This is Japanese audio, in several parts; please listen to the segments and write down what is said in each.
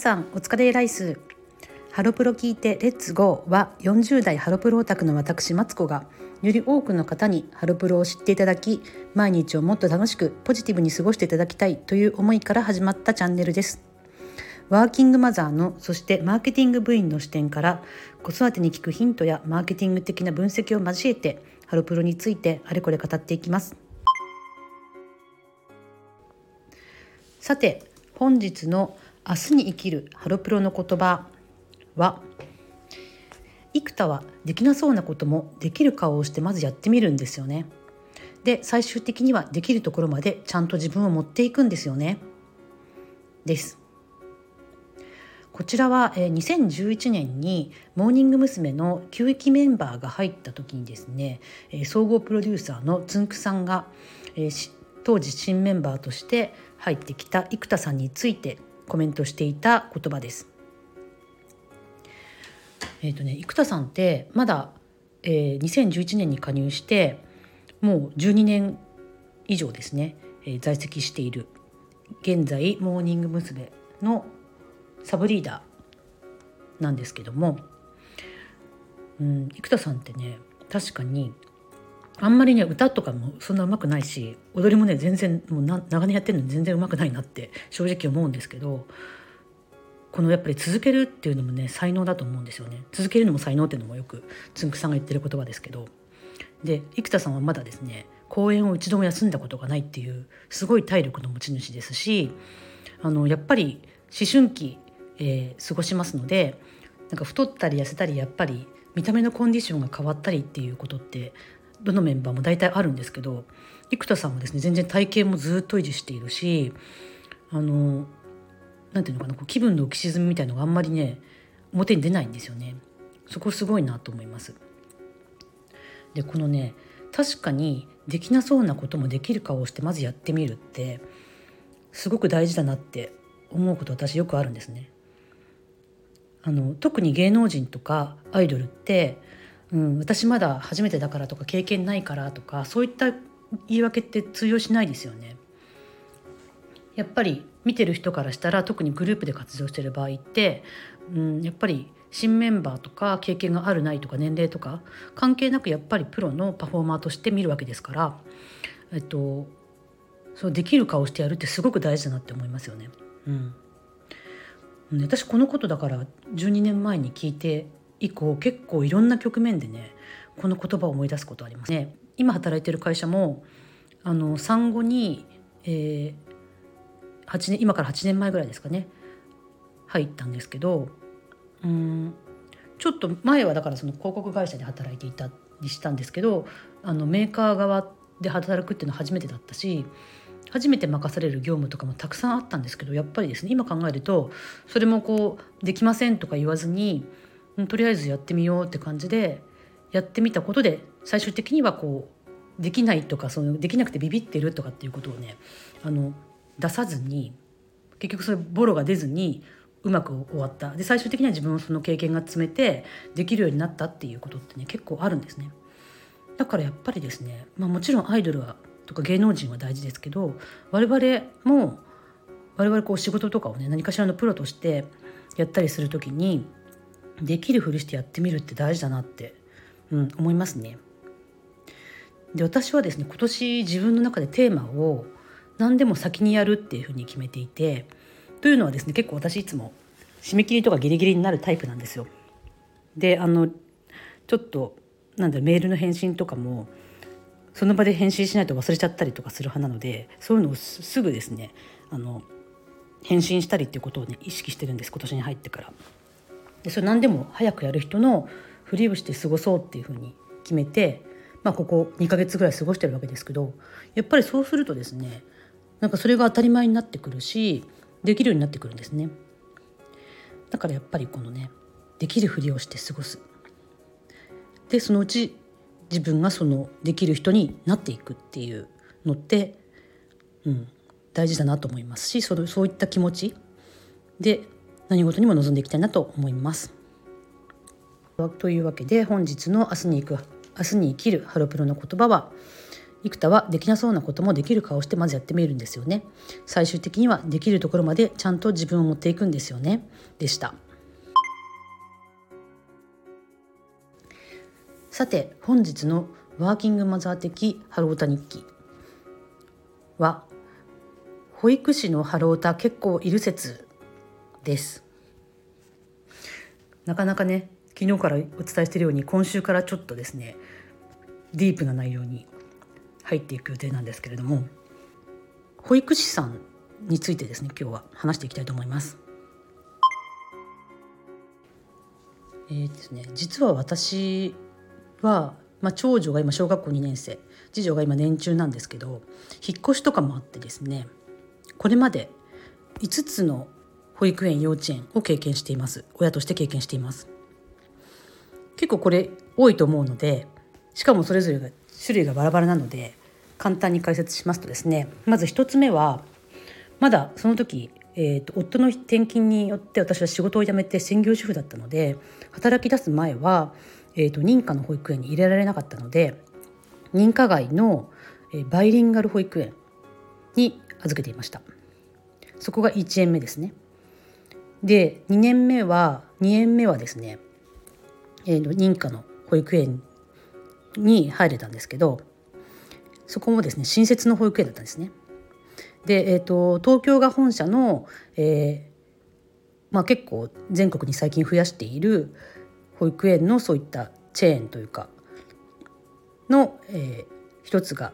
さんお疲れライス。ハロプロ聞いてレッツゴーは40代ハロプロオタクの私マツコがより多くの方にハロプロを知っていただき、毎日をもっと楽しくポジティブに過ごしていただきたいという思いから始まったチャンネルです。ワーキングマザーの、そしてマーケティング部員の視点から子育てに効くヒントやマーケティング的な分析を交えてハロプロについてあれこれ語っていきます。さて、本日の明日に生きるハロプロの言葉は、幾多はできなそうなこともできる顔をしてまずやってみるんですよね。で、最終的にはできるところまでちゃんと自分を持っていくんですよね。です。こちらは2011年にモーニング娘。の9期メンバーが入った時にですね、総合プロデューサーのつんくさんが当時新メンバーとして入ってきた幾多さんについてコメントしていた言葉です。幾多さんってまだ、2011年に加入してもう12年以上ですね、在籍している、現在モーニング娘。のサブリーダーなんですけども、幾多さんってね、確かにあんまりね、歌とかもそんな上手くないし、踊りもね、全然もう長年やってるのに全然上手くないなって正直思うんですけど、このやっぱり続けるっていうのもね、才能だと思うんですよね。続けるのも才能っていうのもよくつんくさんが言ってる言葉ですけど、で、幾多さんはまだですね、公演を一度も休んだことがないっていうすごい体力の持ち主ですし、やっぱり思春期、過ごしますので、なんか太ったり痩せたり、やっぱり見た目のコンディションが変わったりっていうことってどのメンバーも大体あるんですけど、幾多さんはですね、全然体型もずっと維持しているし、なんていうのかな、こう気分の浮き沈みみたいのがあんまりね、表に出ないんですよね。そこすごいなと思います。で、このね、確かにできなそうなこともできる顔をしてまずやってみるってすごく大事だなって思うこと、私よくあるんですね。特に芸能人とかアイドルって、私まだ初めてだからとか経験ないからとか、そういった言い訳って通用しないですよね。やっぱり見てる人からしたら、特にグループで活動してる場合って、やっぱり新メンバーとか経験があるないとか年齢とか関係なく、やっぱりプロのパフォーマーとして見るわけですから、そうできる顔してやるってすごく大事だなって思いますよね。私このことだから12年前に聞いて以降、結構いろんな局面でね、この言葉を思い出すことありますね。今働いてる会社も産後に、今から8年前ぐらいですかね、入ったんですけど、ちょっと前はだからその広告会社で働いていたりしたんですけど、メーカー側で働くっていうのは初めてだったし、初めて任される業務とかもたくさんあったんですけど、やっぱりですね、今考えるとそれもこうできませんとか言わずに、とりあえずやってみようって感じでやってみたことで、最終的にはこうできないとか、そのできなくてビビってるとかっていうことをね、出さずに、結局それボロが出ずにうまく終わった。で、最終的には自分のその経験が詰めてできるようになったっていうことってね、結構あるんですね。だからやっぱりですね、もちろんアイドルはとか芸能人は大事ですけど、我々こう仕事とかをね、何かしらのプロとしてやったりするときに、できるふりしてやってみるって大事だなって、思いますね。で、私はですね、今年自分の中でテーマを何でも先にやるっていうふうに決めていて、というのはですね、結構私いつも締め切りとかギリギリになるタイプなんですよ。で、ちょっとメールの返信とかもその場で返信しないと忘れちゃったりとかする派なので、そういうのをすぐですね、返信したりっていうことをね、意識してるんです、今年に入ってから。で、それ何でも早くやる人のふりをして過ごそうっていうふうに決めて、ここ2ヶ月ぐらい過ごしてるわけですけど、やっぱりそうするとですね、なんかそれが当たり前になってくるし、できるようになってくるんですね。だからやっぱりこのね、できるふりをして過ごす。で、そのうち自分がそのできる人になっていくっていうのって、大事だなと思いますし、そういった気持ちで何事にも臨んでいきたいなと思います。というわけで、本日の明日に生きるハロプロの言葉は、幾田はできなそうなこともできる顔してまずやってみるんですよね。最終的にはできるところまでちゃんと自分を持っていくんですよね。でした。さて、本日のワーキングマザー的ハロータ日記は、保育士のハロータ結構いる説です。なかなかね、昨日からお伝えしているように今週からちょっとですね、ディープな内容に入っていく予定なんですけれども、保育士さんについてですね、今日は話していきたいと思います。実は私は、長女が今小学校2年生、次女が今年中なんですけど、引っ越しとかもあってですね、これまで5つの保育園、幼稚園を経験しています。親として経験しています。結構これ多いと思うので、しかもそれぞれが種類がバラバラなので簡単に解説しますとですね、まず一つ目は、まだその時、夫の転勤によって私は仕事を辞めて専業主婦だったので、働き出す前は、認可の保育園に入れられなかったので、認可外のバイリンガル保育園に預けていました。そこが1年目ですね。で、2年目はですね、認可の保育園に入れたんですけど、そこもですね、新設の保育園だったんですね。で、東京が本社の、結構全国に最近増やしている保育園のそういったチェーンというかの、一つが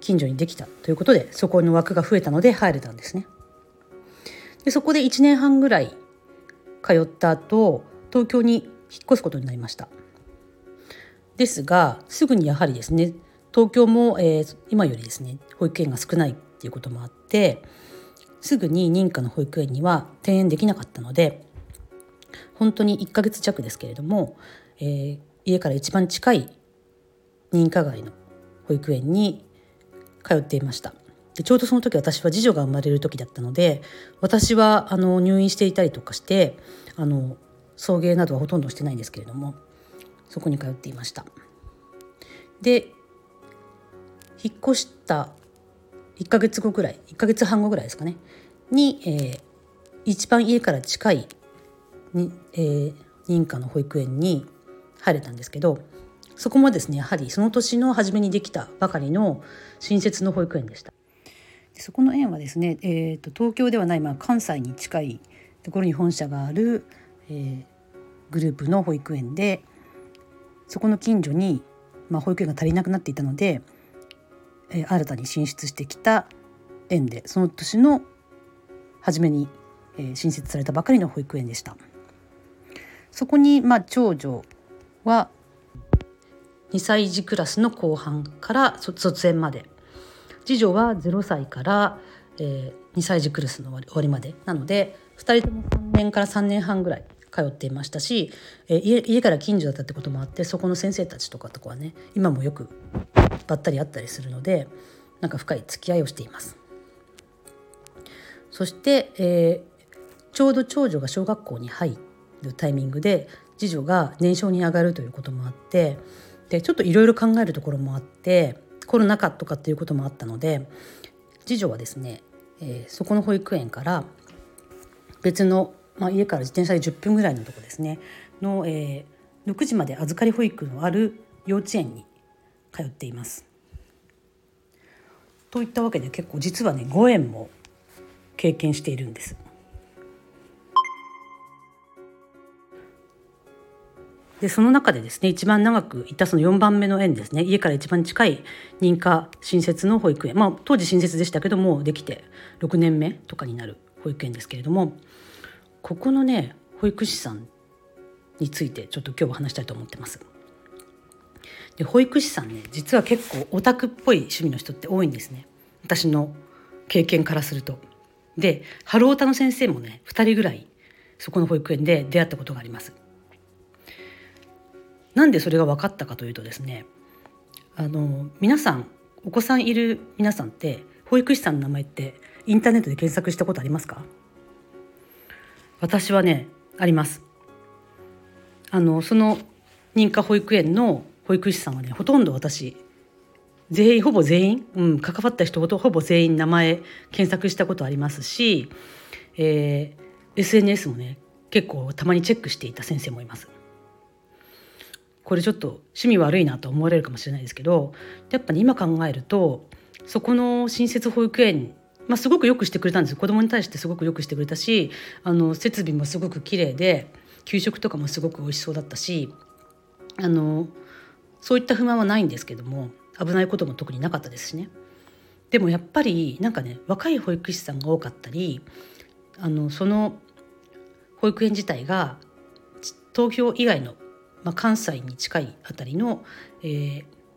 近所にできたということで、そこの枠が増えたので入れたんですね。で、そこで1年半ぐらい通った後、東京に引っ越すことになりました。ですが、すぐにやはりですね、東京も、今よりですね、保育園が少ないっていうこともあって、すぐに認可の保育園には転園できなかったので、本当に1ヶ月弱ですけれども、家から一番近い認可外の保育園に通っていました。で、ちょうどその時私は次女が生まれる時だったので、私は入院していたりとかして、送迎などはほとんどしてないんですけれども、そこに通っていました。で、引っ越した1ヶ月半後ぐらいですかねに、一番家から近いに、認可の保育園に入れたんですけど、そこもですね、やはりその年の初めにできたばかりの新設の保育園でした。そこの園はですね、東京ではない、関西に近いところに本社がある、グループの保育園で、そこの近所に、保育園が足りなくなっていたので、新たに進出してきた園で、その年の初めに、新設されたばかりの保育園でした。そこに、長女は2歳児クラスの後半から卒園まで、次女は0歳から、2歳児クラスの終わりまでなので、2人とも3年から3年半ぐらい通っていましたし、家から近所だったってこともあって、そこの先生たちとかはね、今もよくばったり会ったりするので、なんか深い付き合いをしています。そして、ちょうど長女が小学校に入るタイミングで、次女が年少に上がるということもあって、で、ちょっといろいろ考えるところもあって、コロナ禍とかっていうこともあったので、次女はですね、そこの保育園から別の、家から自転車で10分ぐらいのところですねの、6時まで預かり保育のある幼稚園に通っています。といったわけで、結構実はね、5園も経験しているんです。で、その中でですね、一番長くいたその4番目の園ですね、家から一番近い認可新設の保育園、当時新設でしたけども、できて6年目とかになる保育園ですけれども、ここのね、保育士さんについてちょっと今日は話したいと思ってます。で、保育士さんね、実は結構オタクっぽい趣味の人って多いんですね、私の経験からすると。で、ハロータの先生もね、2人ぐらいそこの保育園で出会ったことがあります。なんでそれが分かったかというとですね、皆さん、お子さんいる皆さんって、保育士さんの名前ってインターネットで検索したことありますか？私はね、あります。その認可保育園の保育士さんはね、ほとんど私全員ほぼ全員、関わった人ごとほぼ全員名前検索したことありますし、SNS もね結構たまにチェックしていた先生もいます。これちょっと趣味悪いなと思われるかもしれないですけど、やっぱり、今考えるとそこの新設保育園、すごくよくしてくれたんですよ。子どもに対してすごくよくしてくれたし、設備もすごく綺麗で給食とかもすごく美味しそうだったし、そういった不満はないんですけども、危ないことも特になかったですしね。でもやっぱり若い保育士さんが多かったり、その保育園自体が東京以外の、関西に近いあたりの、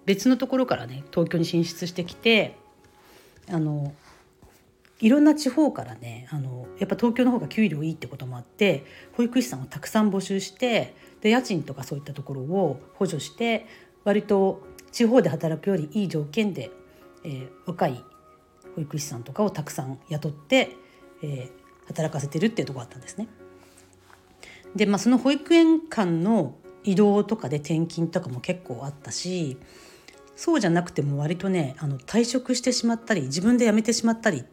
別のところからね東京に進出してきて、いろんな地方からねやっぱ東京の方が給料いいってこともあって、保育士さんをたくさん募集して、で家賃とかそういったところを補助して、割と地方で働くよりいい条件で、若い保育士さんとかをたくさん雇って、働かせてるっていうところだったんですね。で、その保育園間の移動とかで転勤とかも結構あったし、そうじゃなくても割とね退職してしまったり、自分で辞めてしまったり、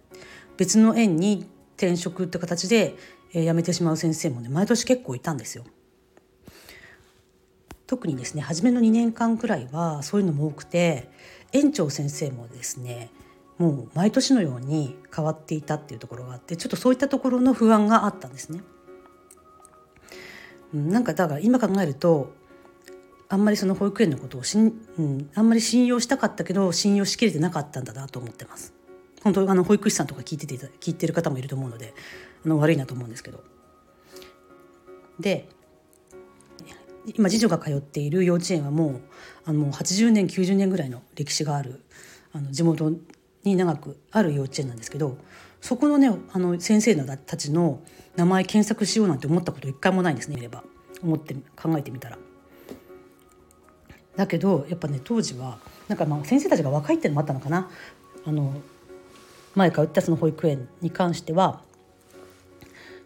別の園に転職って形で、辞めてしまう先生もね毎年結構いたんですよ。特にですね、初めの2年間くらいはそういうのも多くて、園長先生もですねもう毎年のように変わっていたっていうところがあって、ちょっとそういったところの不安があったんですね。だから今考えるとあんまりその保育園のことをあんまり信用したかったけど信用しきれてなかったんだなと思ってます。本当保育士さんとか聞いてる方もいると思うので悪いなと思うんですけど。で、今次女が通っている幼稚園はもう80年90年ぐらいの歴史がある地元に長くある幼稚園なんですけど、そこのね先生たちの名前検索しようなんて思ったこと一回もないんですね。考えてみたら。だけどやっぱね当時は先生たちが若いってのもあったのかな。前から言ったその保育園に関しては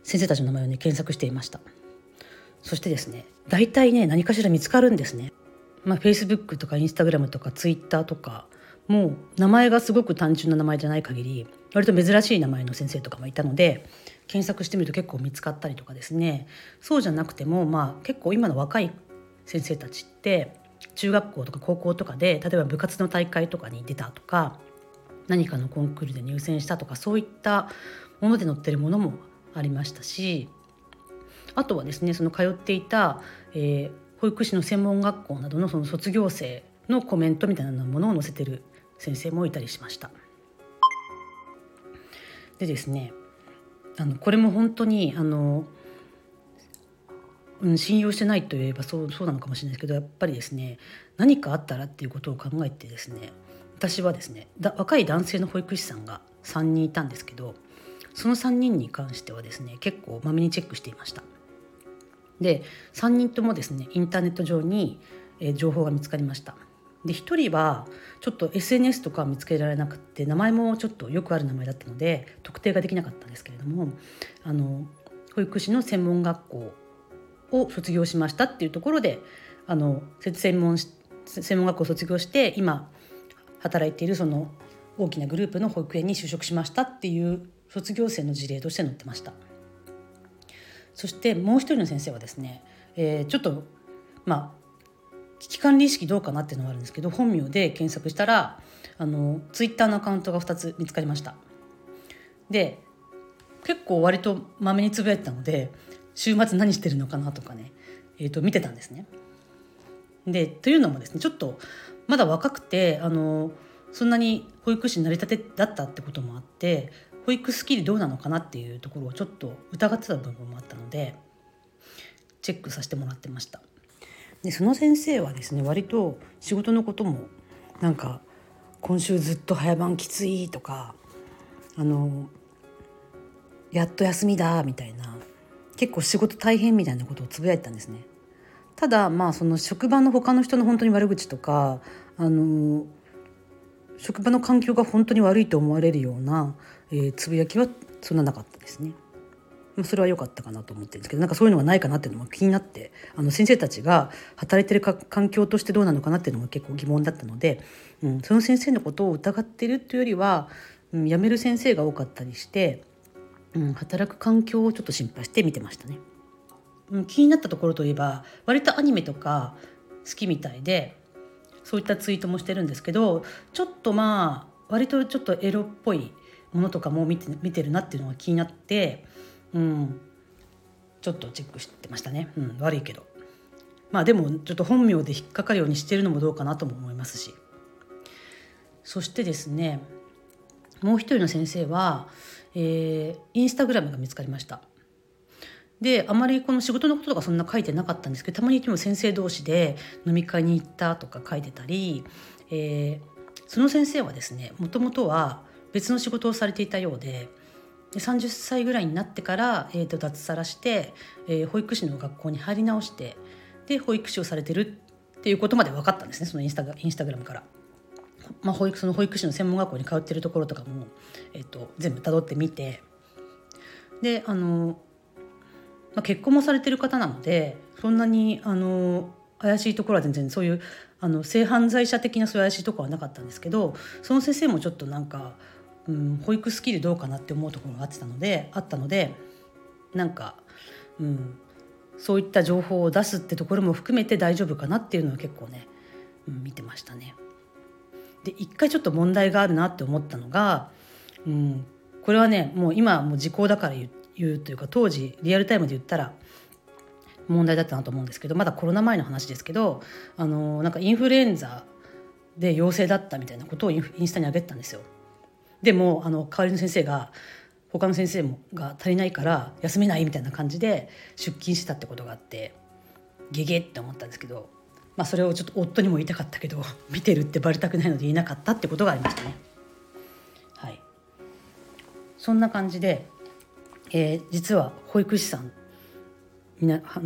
先生たちの名前をね検索していました。そしてですね、大体ね何かしら見つかるんですね。Facebook とか Instagram とか Twitter とか、もう名前がすごく単純な名前じゃない限り割と珍しい名前の先生とかもいたので、検索してみると結構見つかったりとかですね。そうじゃなくても結構今の若い先生たちって中学校とか高校とかで例えば部活の大会とかに出たとか、何かのコンクールで入選したとか、そういったもので載ってるものもありましたし、あとはですねその通っていた、保育士の専門学校などのその卒業生のコメントみたいなものを載せてる先生もいたりしました。でですねこれも本当に信用してないといえばそうなのかもしれないですけど、やっぱりですね何かあったらっていうことを考えてですね、私はですね若い男性の保育士さんが3人いたんですけど、その3人に関してはですね結構まめにチェックしていました。で、3人ともですねインターネット上に情報が見つかりました。で、1人はちょっと SNS とか見つけられなくて、名前もちょっとよくある名前だったので特定ができなかったんですけれども、保育士の専門学校を卒業しましたっていうところで専門学校を卒業して今働いているその大きなグループの保育園に就職しましたっていう卒業生の事例として載ってました。そしてもう一人の先生はですね、ちょっと危機管理意識どうかなっていうのがあるんですけど、本名で検索したらツイッターのアカウントが2つ見つかりました。で、結構割とまめにつぶやいてたので週末何してるのかなとかね、見てたんですね。で、というのもですねちょっとまだ若くてそんなに保育士になりたてだったってこともあって、保育スキルどうなのかなっていうところをちょっと疑ってた部分もあったのでチェックさせてもらってました。で、その先生はですね割と仕事のことも今週ずっと早番きついとかやっと休みだみたいな、結構仕事大変みたいなことをつぶやいてたんですね。ただその職場の他の人の本当に悪口とか職場の環境が本当に悪いと思われるようなつぶやきはそんななかったですね。それは良かったかなと思ってるんですけど、なんかそういうのがないかなっていうのも気になって、先生たちが働いてる環境としてどうなのかなっていうのも結構疑問だったので、その先生のことを疑ってるっていうよりは、辞める先生が多かったりして、働く環境をちょっと心配して見てましたね。気になったところといえば、割とアニメとか好きみたいで、そういったツイートもしてるんですけど、ちょっと割とちょっとエロっぽいものとかも見てるなっていうのが気になって、ちょっとチェックしてましたね。悪いけど。でもちょっと本名で引っかかるようにしてるのもどうかなとも思いますし。そしてですね、もう一人の先生は、インスタグラムが見つかりました。で、あまりこの仕事のこととかそんな書いてなかったんですけど、たまにいつも先生同士で飲み会に行ったとか書いてたり、その先生はですね、もともとは別の仕事をされていたようで、30歳ぐらいになってから、脱サラして、保育士の学校に入り直して、で保育士をされてるっていうことまで分かったんですね、そのインスタグラムから。その保育士の専門学校に通ってるところとかも、全部辿ってみて、で結婚もされてる方なので、そんなに怪しいところは全然、そういう性犯罪者的なそういう怪しいところはなかったんですけど、その先生もちょっと保育スキルどうかなって思うところがあったので、そういった情報を出すってところも含めて大丈夫かなっていうのは結構ね、見てましたね。で、一回ちょっと問題があるなって思ったのが、これはね、もう今はもう時効だから言うというか、当時リアルタイムで言ったら問題だったなと思うんですけど、まだコロナ前の話ですけど、インフルエンザで陽性だったみたいなことをインスタに上げてたんですよ。でも代わりの先生が、他の先生が足りないから休めないみたいな感じで出勤してたってことがあって、ゲゲって思ったんですけど、それをちょっと夫にも言いたかったけど、見てるってバレたくないので言えなかったってことがありましたね。はい、そんな感じで、実は保育士さん、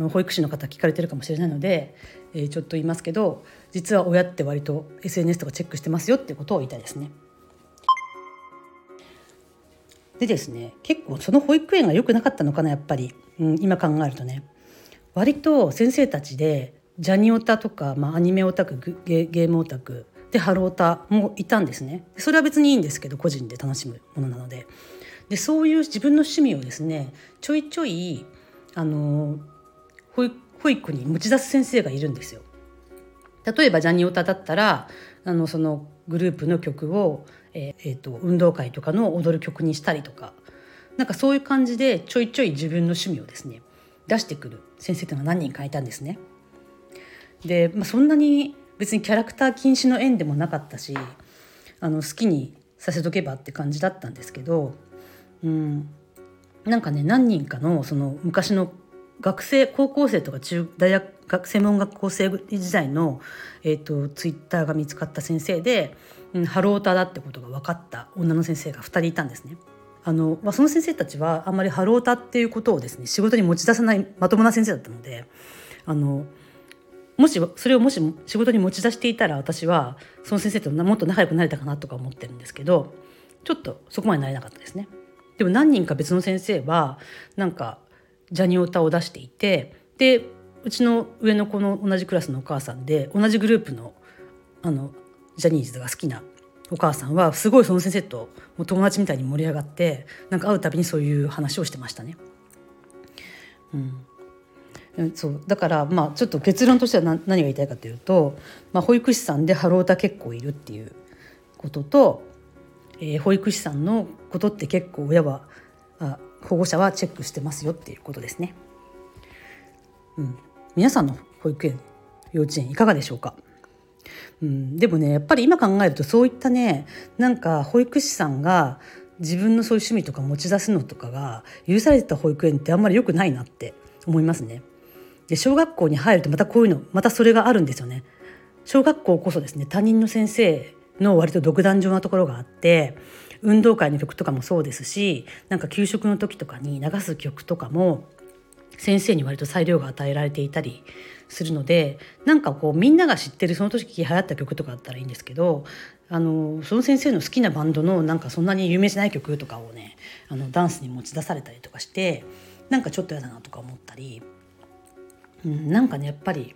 保育士の方聞かれてるかもしれないので、ちょっと言いますけど、実は親って割と SNS とかチェックしてますよってことを言いたいですね。でですね、結構その保育園が良くなかったのかな、やっぱり、今考えるとね。割と先生たちでジャニオタとか、アニメオタク、ゲームオタクで、ハロオタもいたんですね。それは別にいいんですけど、個人で楽しむものなので。で、そういう自分の趣味をですね、ちょいちょい保育に持ち出す先生がいるんですよ。例えばジャニオタだったらそのグループの曲を、運動会とかの踊る曲にしたりとか、そういう感じでちょいちょい自分の趣味をですね出してくる先生というのが何人かいたんですね。で、そんなに別にキャラクター禁止の縁でもなかったし、好きにさせとけばって感じだったんですけど、何人かのその昔の高校生とか大学専門学校生時代の、ツイッターが見つかった先生で、ハロータだってことが分かった女の先生が2人いたんですね。その先生たちはあんまりハロータっていうことをですね仕事に持ち出さないまともな先生だったので、もし仕事に持ち出していたら、私はその先生ともっと仲良くなれたかなとか思ってるんですけど、ちょっとそこまでなれなかったですね。でも何人か別の先生はジャニオタを出していて、でうちの上の子の同じクラスのお母さんで、同じグループのジャニーズが好きなお母さんはすごいその先生ともう友達みたいに盛り上がって、会うたびにそういう話をしてましたね。そうだからちょっと結論としては何が言いたいかというと、保育士さんでハロータ結構いるっていうことと、保育士さんのことって結構保護者はチェックしてますよっていうことですね。皆さんの保育園、幼稚園いかがでしょうか。でもね、やっぱり今考えると、そういったね、保育士さんが自分のそういう趣味とか持ち出すのとかが許されてた保育園ってあんまり良くないなって思いますね。で、小学校に入るとまたこういうの、またそれがあるんですよね。小学校こそですね、担任の先生の割と独壇場なところがあって、運動会の曲とかもそうですし、給食の時とかに流す曲とかも先生に割と裁量が与えられていたりするので、みんなが知ってるその時流行った曲とかだったらいいんですけど、その先生の好きなバンドのそんなに有名じゃない曲とかをね、ダンスに持ち出されたりとかして、なんかちょっとやだなとか思ったり、なんかねやっぱり、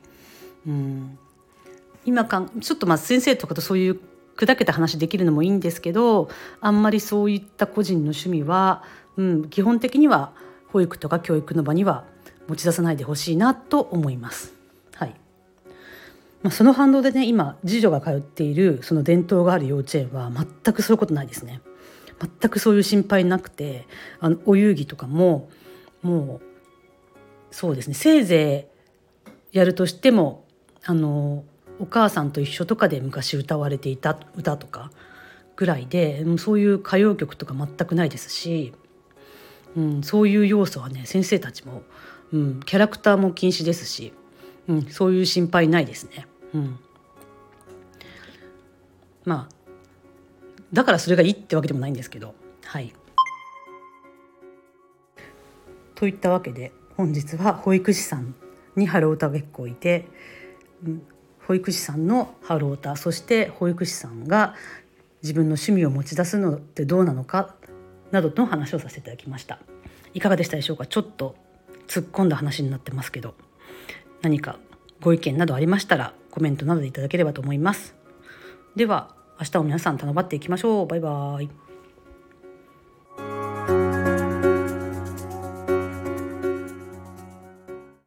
今かちょっとまあ先生とかとそういう砕けた話できるのもいいんですけど、あんまりそういった個人の趣味は、基本的には保育とか教育の場には持ち出さないでほしいなと思います。はい。その反動でね、今次女が通っているその伝統がある幼稚園は全くそういうことないですね。全くそういう心配なくて、お遊戯とかももうそうですね、せいぜいやるとしてもお母さんと一緒とかで昔歌われていた歌とかぐらいで、そういう歌謡曲とか全くないですし、そういう要素はね先生たちも、キャラクターも禁止ですし、そういう心配ないですね。まあだからそれがいいってわけでもないんですけど、はい。といったわけで本日は保育士さんにハロータ結構いて、保育士さんのハロータ、そして保育士さんが自分の趣味を持ち出すのってどうなのかなどの話をさせていただきました。いかがでしたでしょうか。ちょっと突っ込んだ話になってますけど、何かご意見などありましたらコメントなどでいただければと思います。では明日も皆さん、たのばっていきましょう。バイバイ。